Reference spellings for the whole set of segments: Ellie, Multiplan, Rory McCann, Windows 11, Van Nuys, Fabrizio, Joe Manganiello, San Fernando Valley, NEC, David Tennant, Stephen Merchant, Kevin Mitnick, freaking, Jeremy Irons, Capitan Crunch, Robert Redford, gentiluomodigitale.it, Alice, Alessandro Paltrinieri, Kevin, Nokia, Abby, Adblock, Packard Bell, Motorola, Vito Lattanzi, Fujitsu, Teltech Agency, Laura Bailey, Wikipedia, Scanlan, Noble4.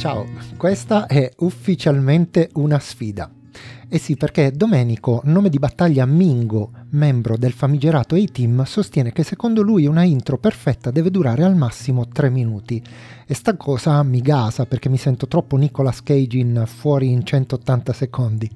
Ciao, questa è ufficialmente una sfida. E sì, perché Domenico, nome di battaglia Mingo, membro del famigerato A-Team, sostiene che secondo lui una intro perfetta deve durare al massimo 3 minuti. E sta cosa mi gasa perché mi sento troppo Nicolas Cage in Fuori in 180 secondi.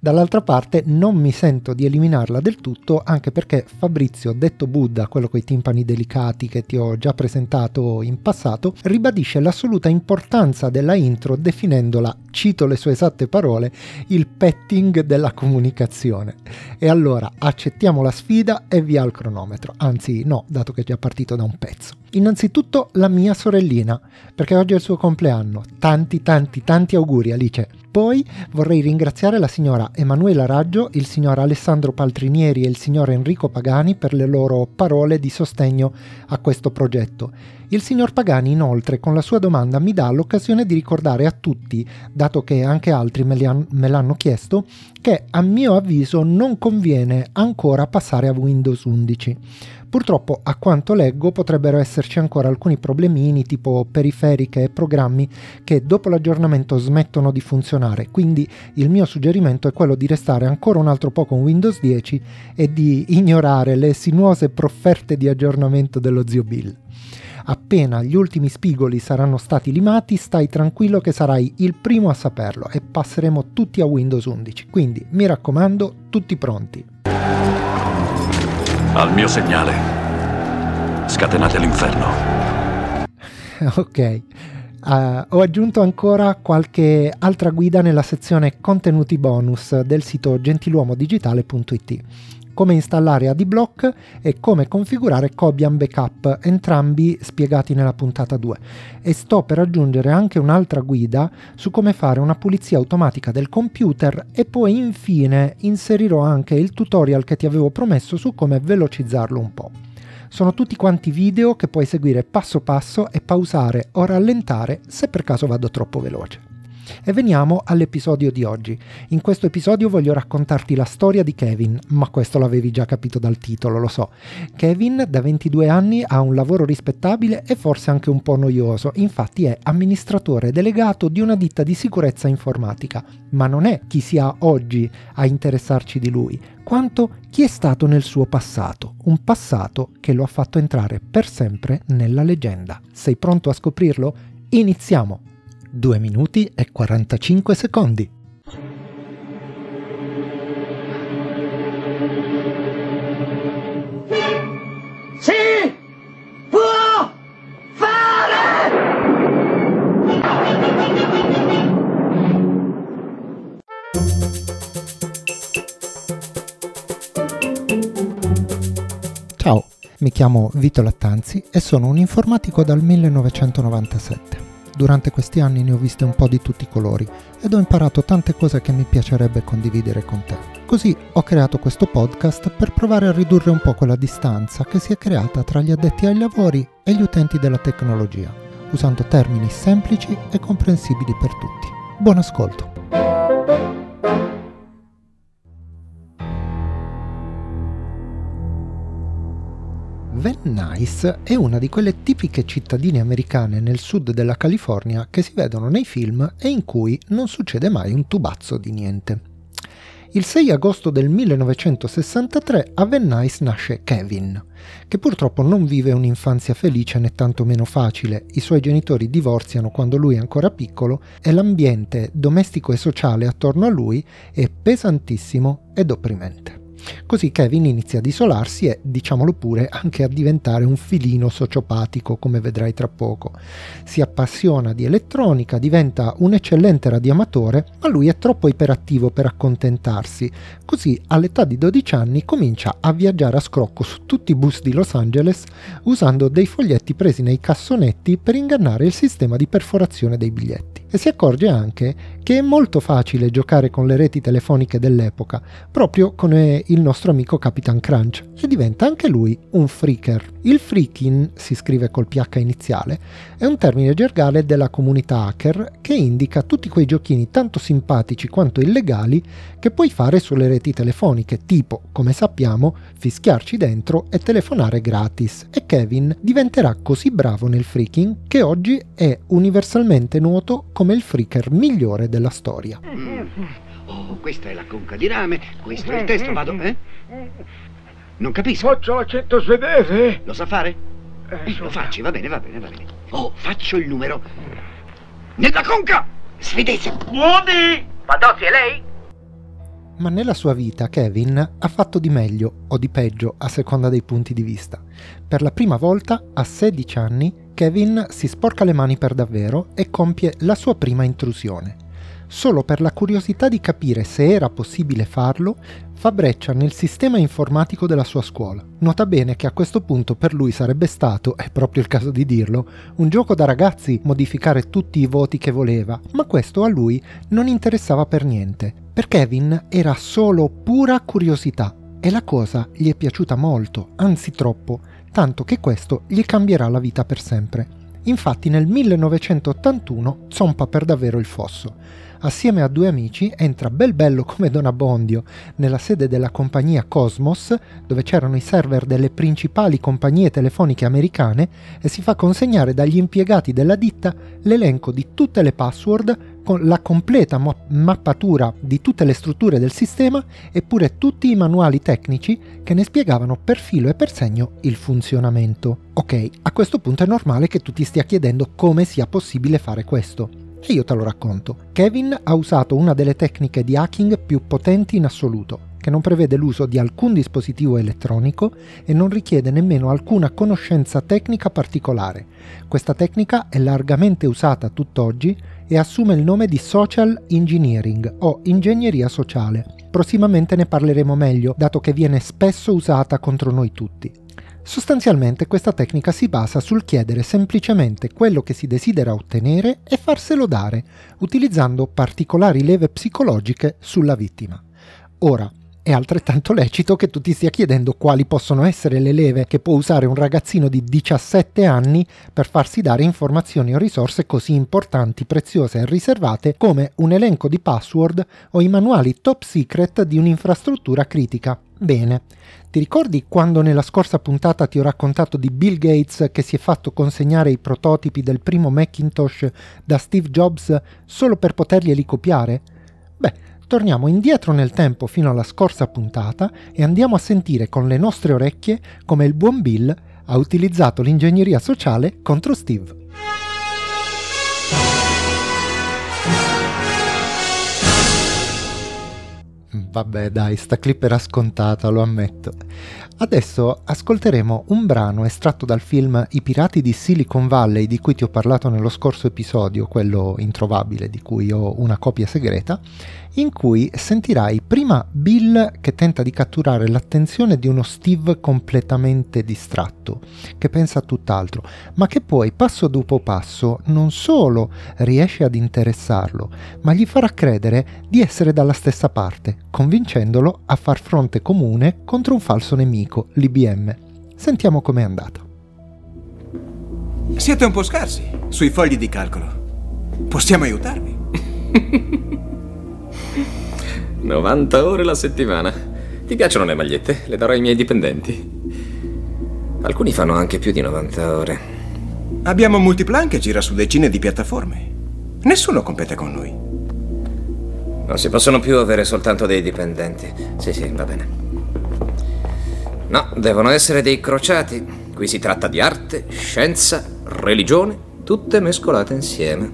Dall'altra parte non mi sento di eliminarla del tutto, anche perché Fabrizio, detto Buddha, quello coi timpani delicati che ti ho già presentato in passato, ribadisce l'assoluta importanza della intro definendola, cito le sue esatte parole, il petting della comunicazione. E allora accettiamo la sfida e via al cronometro, anzi no, dato che è già partito da un pezzo. Innanzitutto la mia sorellina, perché oggi è il suo compleanno, tanti auguri Alice. Poi vorrei ringraziare la signora Emanuela Raggio, il signor Alessandro Paltrinieri e il signor Enrico Pagani per le loro parole di sostegno a questo progetto. Il signor Pagani inoltre con la sua domanda mi dà l'occasione di ricordare a tutti, dato che anche altri me l'hanno chiesto, che a mio avviso non conviene ancora passare a Windows 11. Purtroppo, a quanto leggo, potrebbero esserci ancora alcuni problemini tipo periferiche e programmi che dopo l'aggiornamento smettono di funzionare, quindi il mio suggerimento è quello di restare ancora un altro po' con Windows 10 e di ignorare le sinuose profferte di aggiornamento dello zio Bill. Appena gli ultimi spigoli saranno stati limati, stai tranquillo che sarai il primo a saperlo e passeremo tutti a Windows 11, quindi mi raccomando, tutti pronti. Al mio segnale, scatenate l'inferno. Ok, ho aggiunto ancora qualche altra guida nella sezione contenuti bonus del sito gentiluomodigitale.it. Come installare Adblock e come configurare Cobian Backup, entrambi spiegati nella puntata 2. E sto per aggiungere anche un'altra guida su come fare una pulizia automatica del computer e poi infine inserirò anche il tutorial che ti avevo promesso su come velocizzarlo un po'. Sono tutti quanti video che puoi seguire passo passo e pausare o rallentare se per caso vado troppo veloce. E veniamo all'episodio di oggi. In questo episodio voglio raccontarti la storia di Kevin, ma questo l'avevi già capito dal titolo, lo so. Kevin da 22 anni ha un lavoro rispettabile e forse anche un po' noioso, infatti è amministratore delegato di una ditta di sicurezza informatica. Ma non è chi sia oggi a interessarci di lui, quanto chi è stato nel suo passato, un passato che lo ha fatto entrare per sempre nella leggenda. Sei pronto a scoprirlo? Iniziamo! 2 minuti e 45 secondi. Si può fare! Ciao, mi chiamo Vito Lattanzi e sono un informatico dal 1997. Durante questi anni ne ho viste un po' di tutti i colori ed ho imparato tante cose che mi piacerebbe condividere con te. Così ho creato questo podcast per provare a ridurre un po' quella distanza che si è creata tra gli addetti ai lavori e gli utenti della tecnologia, usando termini semplici e comprensibili per tutti. Buon ascolto! Van Nuys è una di quelle tipiche cittadine americane nel sud della California che si vedono nei film e in cui non succede mai un tubazzo di niente. Il 6 agosto del 1963 a Van Nuys nasce Kevin, che purtroppo non vive un'infanzia felice né tantomeno facile. I suoi genitori divorziano quando lui è ancora piccolo e l'ambiente domestico e sociale attorno a lui è pesantissimo ed opprimente. Così Kevin inizia ad isolarsi e, diciamolo pure, anche a diventare un filino sociopatico, come vedrai tra poco. Si appassiona di elettronica, diventa un eccellente radioamatore, ma lui è troppo iperattivo per accontentarsi. Così, all'età di 12 anni, comincia a viaggiare a scrocco su tutti i bus di Los Angeles usando dei foglietti presi nei cassonetti per ingannare il sistema di perforazione dei biglietti. e si accorge anche che è molto facile giocare con le reti telefoniche dell'epoca, proprio con il nostro amico Capitan Crunch, e diventa anche lui un freaker. Il freaking, si scrive col PH iniziale, è un termine gergale della comunità hacker che indica tutti quei giochini tanto simpatici quanto illegali che puoi fare sulle reti telefoniche, tipo, come sappiamo, fischiarci dentro e telefonare gratis. E Kevin diventerà così bravo nel freaking che oggi è universalmente noto come il freaker migliore della storia. Oh, questa è la conca di rame, questo è il testo, vado, eh? Non capisco. Faccio l'accento svedese. Lo sa fare? Lo faccio, va bene, va bene, va bene. Oh, faccio il numero. Nella conca svedese. Buoni! Padozzi, è lei? Ma nella sua vita Kevin ha fatto di meglio o di peggio a seconda dei punti di vista. Per la prima volta a 16 anni Kevin si sporca le mani per davvero e compie la sua prima intrusione. Solo per la curiosità di capire se era possibile farlo, fa breccia nel sistema informatico della sua scuola. Nota bene che a questo punto per lui sarebbe stato, è proprio il caso di dirlo, un gioco da ragazzi modificare tutti i voti che voleva, ma questo a lui non interessava per niente. Per Kevin era solo pura curiosità e la cosa gli è piaciuta molto, anzi troppo, tanto che questo gli cambierà la vita per sempre. Infatti nel 1981 zompa per davvero il fosso. Assieme a due amici entra bel bello come Don Abbondio nella sede della compagnia Cosmos, dove c'erano i server delle principali compagnie telefoniche americane, e si fa consegnare dagli impiegati della ditta l'elenco di tutte le password con la completa mappatura di tutte le strutture del sistema e pure tutti i manuali tecnici che ne spiegavano per filo e per segno il funzionamento. Ok, a questo punto è normale che tu ti stia chiedendo come sia possibile fare questo. E io te lo racconto. Kevin ha usato una delle tecniche di hacking più potenti in assoluto, che non prevede l'uso di alcun dispositivo elettronico e non richiede nemmeno alcuna conoscenza tecnica particolare. Questa tecnica è largamente usata tutt'oggi e assume il nome di social engineering o ingegneria sociale. Prossimamente ne parleremo meglio, dato che viene spesso usata contro noi tutti. Sostanzialmente questa tecnica si basa sul chiedere semplicemente quello che si desidera ottenere e farselo dare, utilizzando particolari leve psicologiche sulla vittima. Ora, è altrettanto lecito che tu ti stia chiedendo quali possono essere le leve che può usare un ragazzino di 17 anni per farsi dare informazioni o risorse così importanti, preziose e riservate come un elenco di password o i manuali top secret di un'infrastruttura critica. Bene, ti ricordi quando nella scorsa puntata ti ho raccontato di Bill Gates che si è fatto consegnare i prototipi del primo Macintosh da Steve Jobs solo per poterglieli copiare? Beh, torniamo indietro nel tempo fino alla scorsa puntata e andiamo a sentire con le nostre orecchie come il buon Bill ha utilizzato l'ingegneria sociale contro Steve. Vabbè dai, sta clip era scontata, lo ammetto. Adesso ascolteremo un brano estratto dal film I pirati di Silicon Valley, di cui ti ho parlato nello scorso episodio, quello introvabile di cui ho una copia segreta, in cui sentirai prima Bill che tenta di catturare l'attenzione di uno Steve completamente distratto, che pensa a tutt'altro, ma che poi passo dopo passo non solo riesce ad interessarlo, ma gli farà credere di essere dalla stessa parte, convincendolo a far fronte comune contro un falso nemico, l'IBM. Sentiamo com'è andata. Siete un po' scarsi sui fogli di calcolo. Possiamo aiutarvi? 90 ore la settimana. Ti piacciono le magliette? Le darò ai miei dipendenti. Alcuni fanno anche più di 90 ore. Abbiamo Multiplan che gira su decine di piattaforme. Nessuno compete con noi. Non si possono più avere soltanto dei dipendenti. Sì, va bene. No, devono essere dei crociati. Qui si tratta di arte, scienza, religione, tutte mescolate insieme.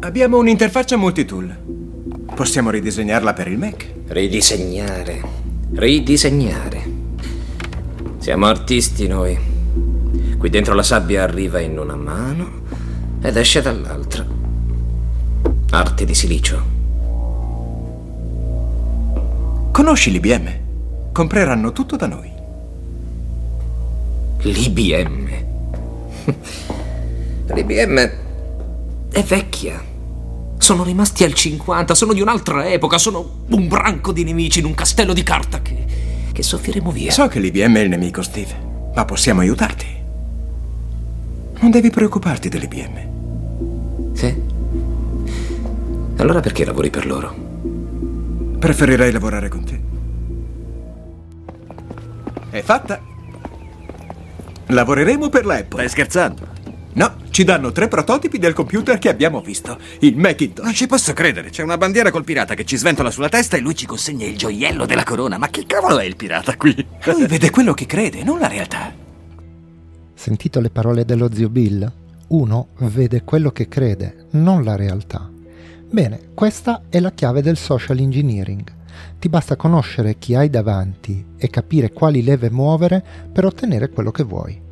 Abbiamo un'interfaccia multitool. Possiamo ridisegnarla per il Mac. Ridisegnare. Siamo artisti noi. Qui dentro la sabbia arriva in una mano ed esce dall'altra. Arte di silicio. Conosci l'IBM? Compreranno tutto da noi. L'IBM? L'IBM è vecchia. Sono rimasti al 50, sono di un'altra epoca, sono un branco di nemici in un castello di carta che soffieremo via. So che l'IBM è il nemico, Steve, ma possiamo aiutarti. Non devi preoccuparti dell'IBM. Sì? Allora perché lavori per loro? Preferirei lavorare con te. È fatta. Lavoreremo per l'Apple. Stai scherzando? No, ci danno 3 prototipi del computer che abbiamo visto. Il Macintosh. Non ci posso credere, c'è una bandiera col pirata che ci sventola sulla testa e lui ci consegna il gioiello della corona. Ma che cavolo è il pirata qui? Lui vede quello che crede, non la realtà. Sentito le parole dello zio Bill? Uno vede quello che crede, non la realtà. Bene, questa è la chiave del social engineering. Ti basta conoscere chi hai davanti e capire quali leve muovere per ottenere quello che vuoi.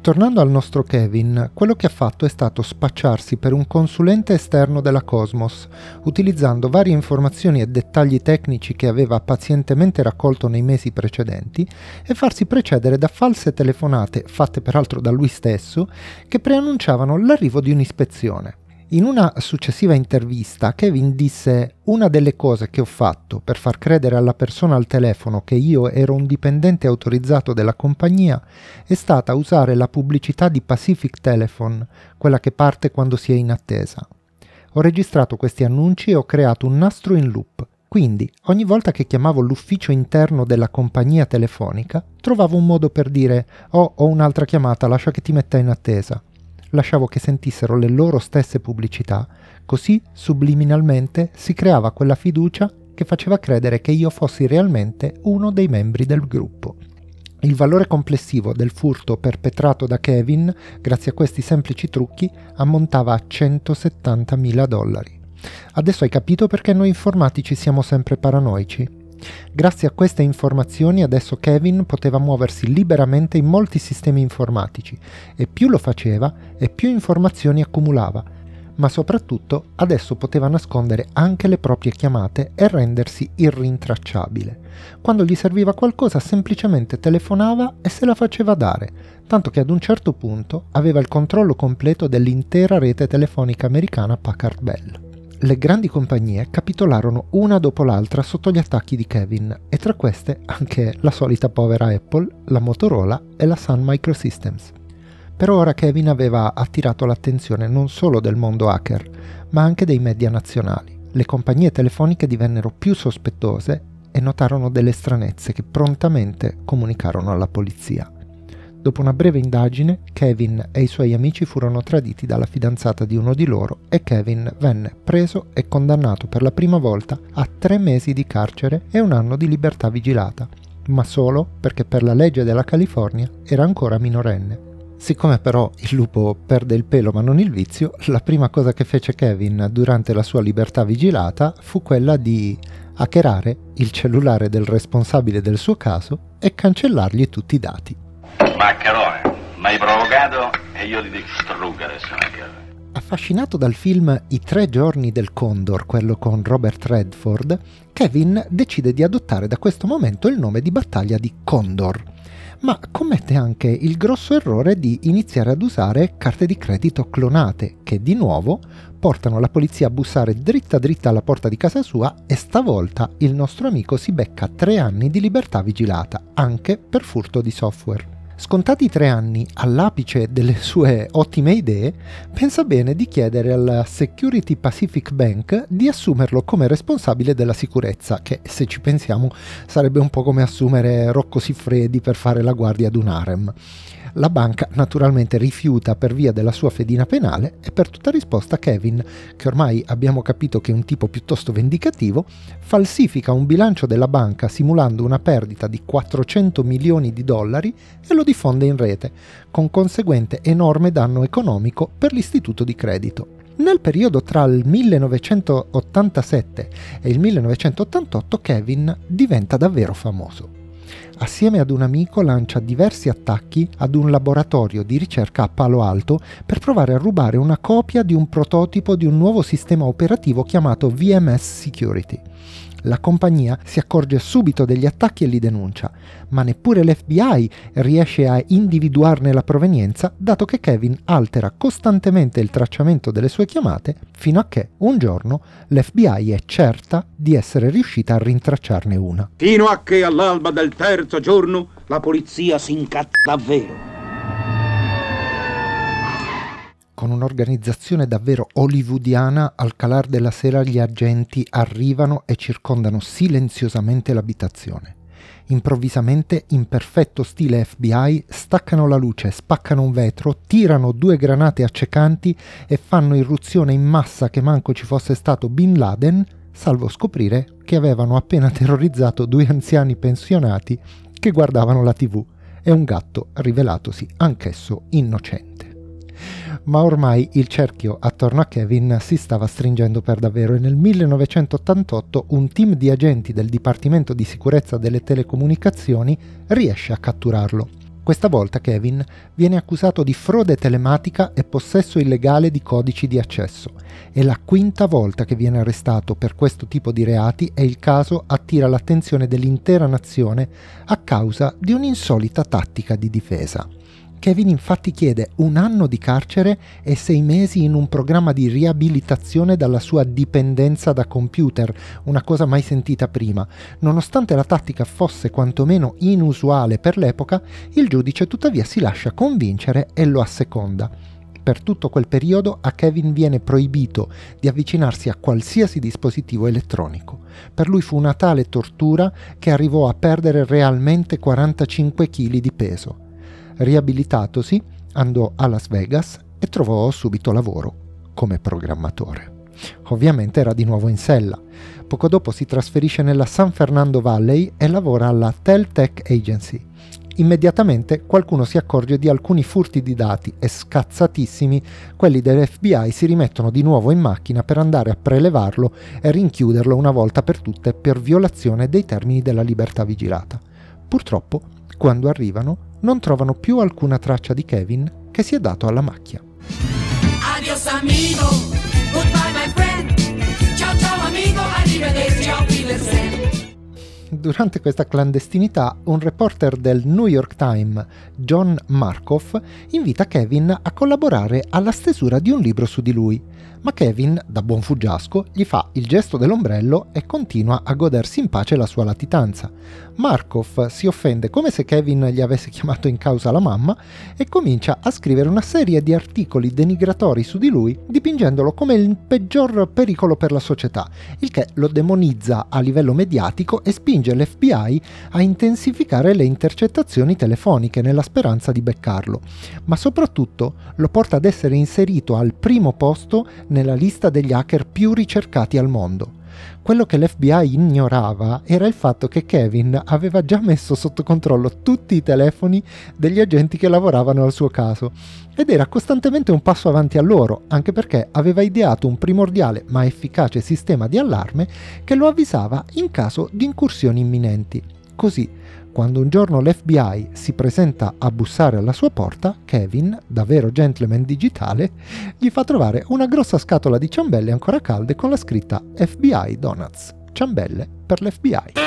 Tornando al nostro Kevin, quello che ha fatto è stato spacciarsi per un consulente esterno della Cosmos, utilizzando varie informazioni e dettagli tecnici che aveva pazientemente raccolto nei mesi precedenti e farsi precedere da false telefonate, fatte peraltro da lui stesso, che preannunciavano l'arrivo di un'ispezione. In una successiva intervista Kevin disse: «Una delle cose che ho fatto per far credere alla persona al telefono che io ero un dipendente autorizzato della compagnia è stata usare la pubblicità di Pacific Telephone, quella che parte quando si è in attesa. Ho registrato questi annunci e ho creato un nastro in loop. Quindi, ogni volta che chiamavo l'ufficio interno della compagnia telefonica, trovavo un modo per dire: «Oh, ho un'altra chiamata, lascia che ti metta in attesa». Lasciavo che sentissero le loro stesse pubblicità, così subliminalmente si creava quella fiducia che faceva credere che io fossi realmente uno dei membri del gruppo. Il valore complessivo del furto perpetrato da Kevin, grazie a questi semplici trucchi, ammontava a $170.000. Adesso hai capito perché noi informatici siamo sempre paranoici? Grazie a queste informazioni adesso Kevin poteva muoversi liberamente in molti sistemi informatici e più lo faceva e più informazioni accumulava, ma soprattutto adesso poteva nascondere anche le proprie chiamate e rendersi irrintracciabile. Quando gli serviva qualcosa semplicemente telefonava e se la faceva dare, tanto che ad un certo punto aveva il controllo completo dell'intera rete telefonica americana Packard Bell. Le grandi compagnie capitolarono una dopo l'altra sotto gli attacchi di Kevin e tra queste anche la solita povera Apple, la Motorola e la Sun Microsystems. Per ora Kevin aveva attirato l'attenzione non solo del mondo hacker, ma anche dei media nazionali. Le compagnie telefoniche divennero più sospettose e notarono delle stranezze che prontamente comunicarono alla polizia. Dopo una breve indagine, Kevin e i suoi amici furono traditi dalla fidanzata di uno di loro e Kevin venne preso e condannato per la prima volta a 3 mesi di carcere e 1 anno di libertà vigilata, ma solo perché per la legge della California era ancora minorenne. Siccome però il lupo perde il pelo ma non il vizio, la prima cosa che fece Kevin durante la sua libertà vigilata fu quella di hackerare il cellulare del responsabile del suo caso e cancellargli tutti i dati. Maccherone, mi hai provocato e io ti distruggo adesso una chiave. Affascinato dal film I 3 giorni del Condor, quello con Robert Redford, Kevin decide di adottare da questo momento il nome di battaglia di Condor, ma commette anche il grosso errore di iniziare ad usare carte di credito clonate, che di nuovo portano la polizia a bussare dritta dritta alla porta di casa sua e stavolta il nostro amico si becca 3 anni di libertà vigilata, anche per furto di software. Scontati i 3 anni all'apice delle sue ottime idee, pensa bene di chiedere alla Security Pacific Bank di assumerlo come responsabile della sicurezza, che se ci pensiamo sarebbe un po' come assumere Rocco Siffredi per fare la guardia ad un harem. La banca naturalmente rifiuta per via della sua fedina penale e per tutta risposta Kevin, che ormai abbiamo capito che è un tipo piuttosto vendicativo, falsifica un bilancio della banca simulando una perdita di $400 milioni e lo diffonde in rete, con conseguente enorme danno economico per l'istituto di credito. Nel periodo tra il 1987 e il 1988 Kevin diventa davvero famoso. Assieme ad un amico lancia diversi attacchi ad un laboratorio di ricerca a Palo Alto per provare a rubare una copia di un prototipo di un nuovo sistema operativo chiamato VMS Security. La compagnia si accorge subito degli attacchi e li denuncia, ma neppure l'FBI riesce a individuarne la provenienza, dato che Kevin altera costantemente il tracciamento delle sue chiamate, fino a che un giorno l'FBI è certa di essere riuscita a rintracciarne una. Fino a che all'alba del terzo giorno la polizia si incazza davvero. Con un'organizzazione davvero hollywoodiana, al calar della sera gli agenti arrivano e circondano silenziosamente l'abitazione. Improvvisamente, in perfetto stile FBI, staccano la luce, spaccano un vetro, tirano 2 granate accecanti e fanno irruzione in massa che manco ci fosse stato Bin Laden, salvo scoprire che avevano appena terrorizzato 2 anziani pensionati che guardavano la TV e un gatto rivelatosi anch'esso innocente. Ma ormai il cerchio attorno a Kevin si stava stringendo per davvero e nel 1988 un team di agenti del Dipartimento di Sicurezza delle Telecomunicazioni riesce a catturarlo. Questa volta Kevin viene accusato di frode telematica e possesso illegale di codici di accesso. È la 5ª volta che viene arrestato per questo tipo di reati e il caso attira l'attenzione dell'intera nazione a causa di un'insolita tattica di difesa. Kevin infatti chiede 1 anno di carcere e 6 mesi in un programma di riabilitazione dalla sua dipendenza da computer, una cosa mai sentita prima. Nonostante la tattica fosse quantomeno inusuale per l'epoca, il giudice tuttavia si lascia convincere e lo asseconda. Per tutto quel periodo a Kevin viene proibito di avvicinarsi a qualsiasi dispositivo elettronico. Per lui fu una tale tortura che arrivò a perdere realmente 45 kg di peso. Riabilitatosi, andò a Las Vegas e trovò subito lavoro come programmatore. Ovviamente era di nuovo in sella. Poco dopo si trasferisce nella San Fernando Valley e lavora alla Teltech Agency. Immediatamente qualcuno si accorge di alcuni furti di dati e, scazzatissimi, quelli dell'FBI si rimettono di nuovo in macchina per andare a prelevarlo e rinchiuderlo una volta per tutte per violazione dei termini della libertà vigilata. Purtroppo, quando arrivano, non trovano più alcuna traccia di Kevin, che si è dato alla macchia. Adios amigo, goodbye my friend. Ciao ciao amigo, arrivederci, auf Wiedersehen. Durante questa clandestinità, un reporter del New York Times, John Markoff, invita Kevin a collaborare alla stesura di un libro su di lui, ma Kevin, da buon fuggiasco, gli fa il gesto dell'ombrello e continua a godersi in pace la sua latitanza. Markoff si offende come se Kevin gli avesse chiamato in causa la mamma e comincia a scrivere una serie di articoli denigratori su di lui, dipingendolo come il peggior pericolo per la società, il che lo demonizza a livello mediatico e spinge l'FBI a intensificare le intercettazioni telefoniche nella speranza di beccarlo, ma soprattutto lo porta ad essere inserito al primo posto nella lista degli hacker più ricercati al mondo. Quello che l'FBI ignorava era il fatto che Kevin aveva già messo sotto controllo tutti i telefoni degli agenti che lavoravano al suo caso ed era costantemente un passo avanti a loro, anche perché aveva ideato un primordiale ma efficace sistema di allarme che lo avvisava in caso di incursioni imminenti. Così, quando un giorno l'FBI si presenta a bussare alla sua porta, Kevin, da vero gentleman digitale, gli fa trovare una grossa scatola di ciambelle ancora calde con la scritta FBI Donuts, ciambelle per l'FBI.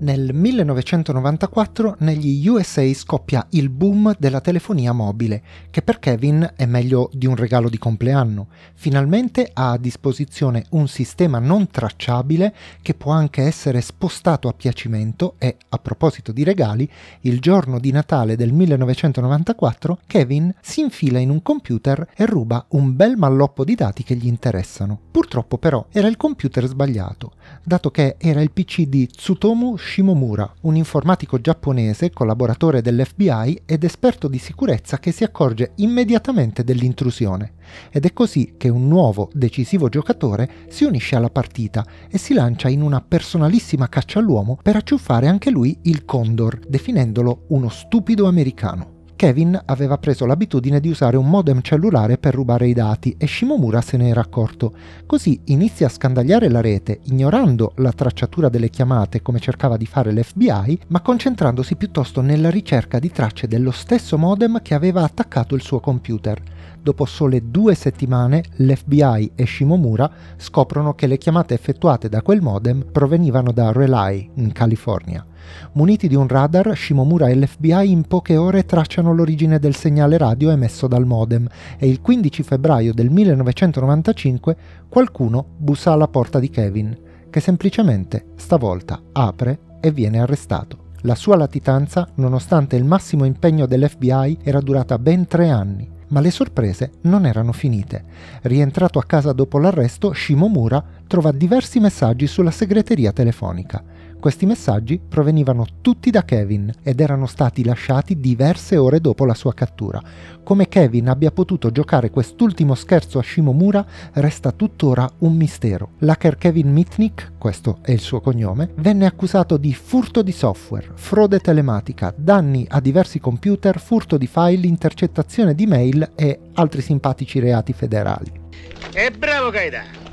Nel 1994 negli USA scoppia il boom della telefonia mobile, che per Kevin è meglio di un regalo di compleanno. Finalmente ha a disposizione un sistema non tracciabile che può anche essere spostato a piacimento e, a proposito di regali, il giorno di Natale del 1994 Kevin si infila in un computer e ruba un bel malloppo di dati che gli interessano. Purtroppo però era il computer sbagliato, dato che era il PC di Tsutomu Shimomura, un informatico giapponese, collaboratore dell'FBI ed esperto di sicurezza che si accorge immediatamente dell'intrusione. Ed è così che un nuovo, decisivo giocatore si unisce alla partita e si lancia in una personalissima caccia all'uomo per acciuffare anche lui il Condor, definendolo uno stupido americano. Kevin aveva preso l'abitudine di usare un modem cellulare per rubare i dati e Shimomura se ne era accorto. Così inizia a scandagliare la rete, ignorando la tracciatura delle chiamate come cercava di fare l'FBI, ma concentrandosi piuttosto nella ricerca di tracce dello stesso modem che aveva attaccato il suo computer. Dopo sole 2 settimane, l'FBI e Shimomura scoprono che le chiamate effettuate da quel modem provenivano da Relay, in California. Muniti di un radar, Shimomura e l'FBI in poche ore tracciano l'origine del segnale radio emesso dal modem e il 15 febbraio del 1995 qualcuno bussa alla porta di Kevin, che semplicemente stavolta apre e viene arrestato. La sua latitanza, nonostante il massimo impegno dell'FBI, era durata ben 3 anni. Ma le sorprese non erano finite. Rientrato a casa dopo l'arresto, Shimomura trova diversi messaggi sulla segreteria telefonica. Questi messaggi provenivano tutti da Kevin ed erano stati lasciati diverse ore dopo la sua cattura. Come Kevin abbia potuto giocare quest'ultimo scherzo a Shimomura resta tuttora un mistero. L'hacker Kevin Mitnick, questo è il suo cognome, venne accusato di furto di software, frode telematica, danni a diversi computer, furto di file, intercettazione di mail e altri simpatici reati federali. E bravo Gaetano!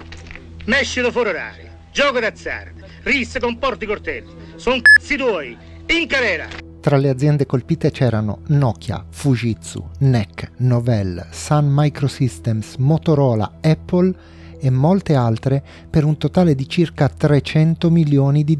Mescito fuori orario, gioco d'azzardo, risse con porti cortelli, son cazzi tuoi, in carrera! Tra le aziende colpite c'erano Nokia, Fujitsu, NEC, Novell, Sun Microsystems, Motorola, Apple e molte altre per un totale di circa $300 milioni di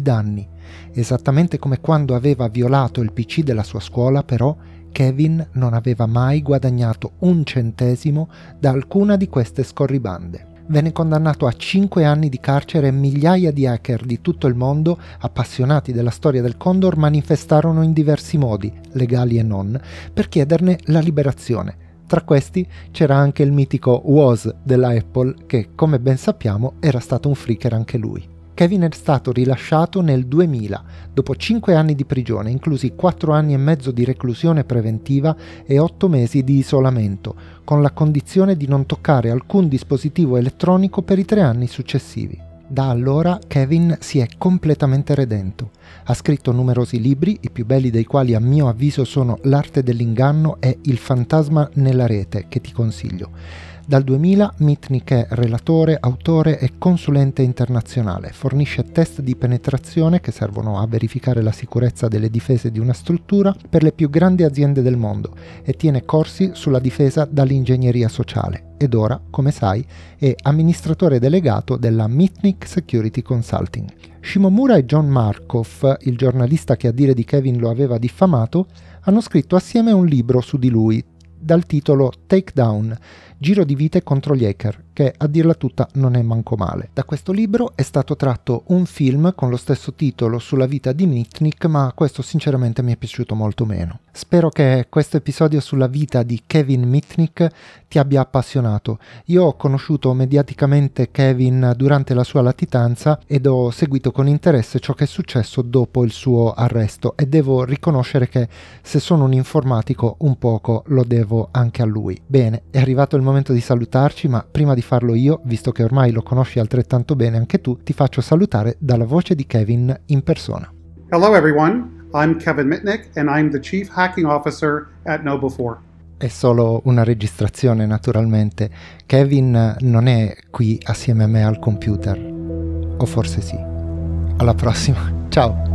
danni. Esattamente come quando aveva violato il PC della sua scuola, però, Kevin non aveva mai guadagnato un centesimo da alcuna di queste scorribande. Venne condannato a 5 anni di carcere e migliaia di hacker di tutto il mondo, appassionati della storia del Condor, manifestarono in diversi modi, legali e non, per chiederne la liberazione. Tra questi c'era anche il mitico Woz della Apple, che, come ben sappiamo, era stato un freaker anche lui. Kevin è stato rilasciato nel 2000, dopo 5 anni di prigione, inclusi 4 anni e mezzo di reclusione preventiva e 8 mesi di isolamento, con la condizione di non toccare alcun dispositivo elettronico per i 3 anni successivi. Da allora Kevin si è completamente redento. Ha scritto numerosi libri, i più belli dei quali a mio avviso sono L'arte dell'inganno e Il fantasma nella rete, che ti consiglio. Dal 2000 Mitnick è relatore, autore e consulente internazionale, fornisce test di penetrazione che servono a verificare la sicurezza delle difese di una struttura per le più grandi aziende del mondo e tiene corsi sulla difesa dall'ingegneria sociale. Ed ora, come sai, è amministratore delegato della Mitnick Security Consulting. Shimomura e John Markoff, il giornalista che a dire di Kevin lo aveva diffamato, hanno scritto assieme un libro su di lui, dal titolo Takedown, giro di vite contro gli hacker, che a dirla tutta non è manco male. Da questo libro è stato tratto un film con lo stesso titolo sulla vita di Mitnick, ma questo sinceramente mi è piaciuto molto meno. Spero che questo episodio sulla vita di Kevin Mitnick ti abbia appassionato. Io ho conosciuto mediaticamente Kevin durante la sua latitanza ed ho seguito con interesse ciò che è successo dopo il suo arresto e devo riconoscere che se sono un informatico un poco lo devo anche a lui. Bene, è arrivato il momento di salutarci, ma prima di farlo io, visto che ormai lo conosci altrettanto bene anche tu, ti faccio salutare dalla voce di Kevin in persona. Hello everyone. I'm Kevin Mitnick and I'm the Chief Hacking Officer at Noble4. È solo una registrazione, naturalmente. Kevin non è qui assieme a me al computer. O forse sì. Alla prossima. Ciao.